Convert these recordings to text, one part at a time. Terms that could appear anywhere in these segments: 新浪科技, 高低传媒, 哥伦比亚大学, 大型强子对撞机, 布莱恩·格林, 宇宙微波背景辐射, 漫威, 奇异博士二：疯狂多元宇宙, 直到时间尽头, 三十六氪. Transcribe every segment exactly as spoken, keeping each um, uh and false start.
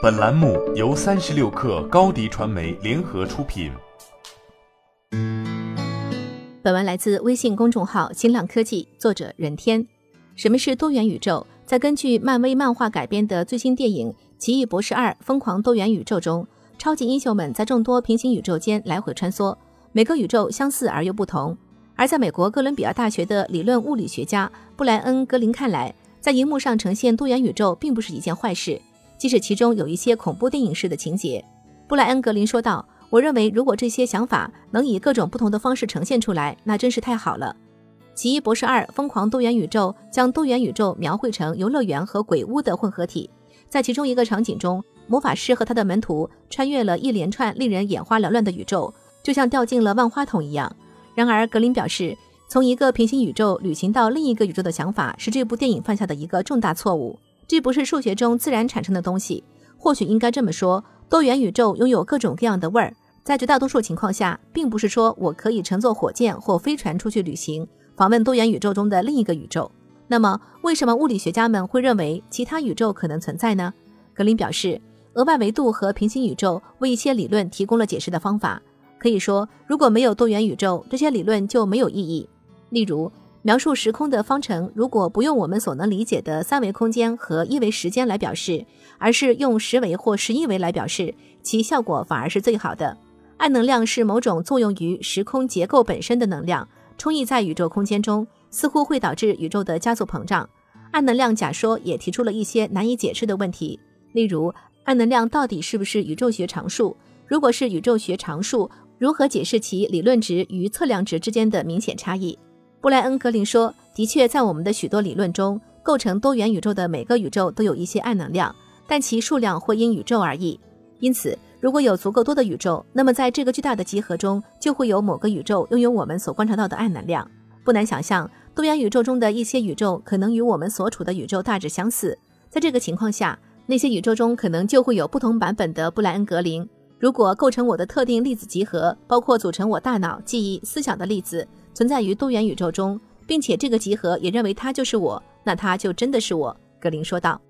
本栏目由三十六氪高低传媒联合出品。本文来自微信公众号新浪科技，作者任天。什么是多元宇宙？在根据漫威漫画改编的最新电影《奇异博士二：疯狂多元宇宙》中，超级英雄们在众多平行宇宙间来回穿梭，每个宇宙相似而又不同。而在美国哥伦比亚大学的理论物理学家布莱恩·格林看来，在荧幕上呈现多元宇宙并不是一件坏事，即使其中有一些恐怖电影式的情节。布莱恩·格林说道，我认为如果这些想法能以各种不同的方式呈现出来，那真是太好了。奇异博士二疯狂多元宇宙将多元宇宙描绘成游乐园和鬼屋的混合体，在其中一个场景中，魔法师和他的门徒穿越了一连串令人眼花缭乱的宇宙，就像掉进了万花筒一样。然而格林表示，从一个平行宇宙旅行到另一个宇宙的想法是这部电影犯下的一个重大错误，这不是数学中自然产生的东西。或许应该这么说，多元宇宙拥有各种各样的味儿。在绝大多数情况下，并不是说我可以乘坐火箭或飞船出去旅行，访问多元宇宙中的另一个宇宙。那么为什么物理学家们会认为其他宇宙可能存在呢？格林表示，额外维度和平行宇宙为一些理论提供了解释的方法。可以说，如果没有多元宇宙，这些理论就没有意义。例如，描述时空的方程如果不用我们所能理解的三维空间和一维时间来表示，而是用十维或十一维来表示，其效果反而是最好的。暗能量是某种作用于时空结构本身的能量，充溢在宇宙空间中，似乎会导致宇宙的加速膨胀。暗能量假说也提出了一些难以解释的问题，例如暗能量到底是不是宇宙学常数？如果是宇宙学常数，如何解释其理论值与测量值之间的明显差异？布莱恩·格林说，的确在我们的许多理论中，构成多元宇宙的每个宇宙都有一些暗能量，但其数量会因宇宙而异。因此，如果有足够多的宇宙，那么在这个巨大的集合中，就会有某个宇宙拥有我们所观察到的暗能量。不难想象，多元宇宙中的一些宇宙可能与我们所处的宇宙大致相似。在这个情况下，那些宇宙中可能就会有不同版本的布莱恩·格林。如果构成我的特定粒子集合，包括组成我大脑、记忆、思想的粒子存在于多元宇宙中，并且这个集合也认为它就是我，那它就真的是我，格林说道。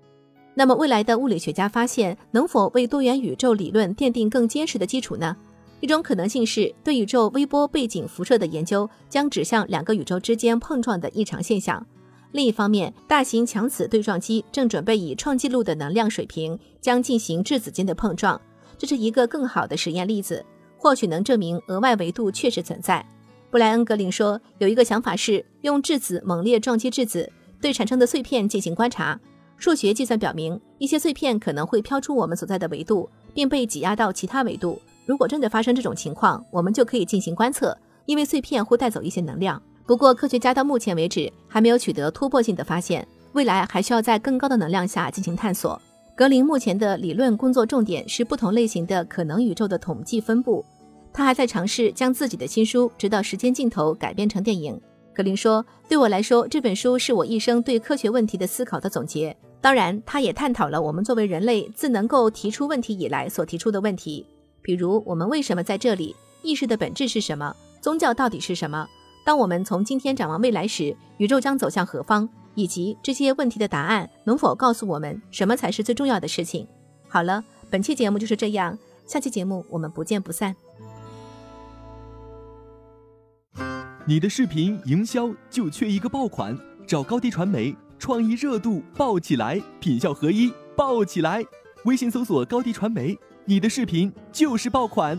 那么未来的物理学家发现能否为多元宇宙理论奠定更坚实的基础呢？一种可能性是，对宇宙微波背景辐射的研究将指向两个宇宙之间碰撞的异常现象。另一方面，大型强子对撞机正准备以创纪录的能量水平将进行质子间的碰撞，这是一个更好的实验例子，或许能证明额外维度确实存在。布莱恩·格林说，有一个想法是用质子猛烈撞击质子，对产生的碎片进行观察。数学计算表明，一些碎片可能会飘出我们所在的维度，并被挤压到其他维度。如果真的发生这种情况，我们就可以进行观测，因为碎片会带走一些能量。不过科学家到目前为止还没有取得突破性的发现，未来还需要在更高的能量下进行探索。格林目前的理论工作重点是不同类型的可能宇宙的统计分布。他还在尝试将自己的新书《直到时间尽头》改编成电影。格林说，对我来说，这本书是我一生对科学问题的思考的总结。当然，他也探讨了我们作为人类自能够提出问题以来所提出的问题，比如我们为什么在这里，意识的本质是什么，宗教到底是什么，当我们从今天展望未来时，宇宙将走向何方，以及这些问题的答案能否告诉我们什么才是最重要的事情。好了，本期节目就是这样，下期节目我们不见不散。你的视频营销就缺一个爆款，找高低传媒，创意热度爆起来，品效合一爆起来。微信搜索高低传媒，你的视频就是爆款。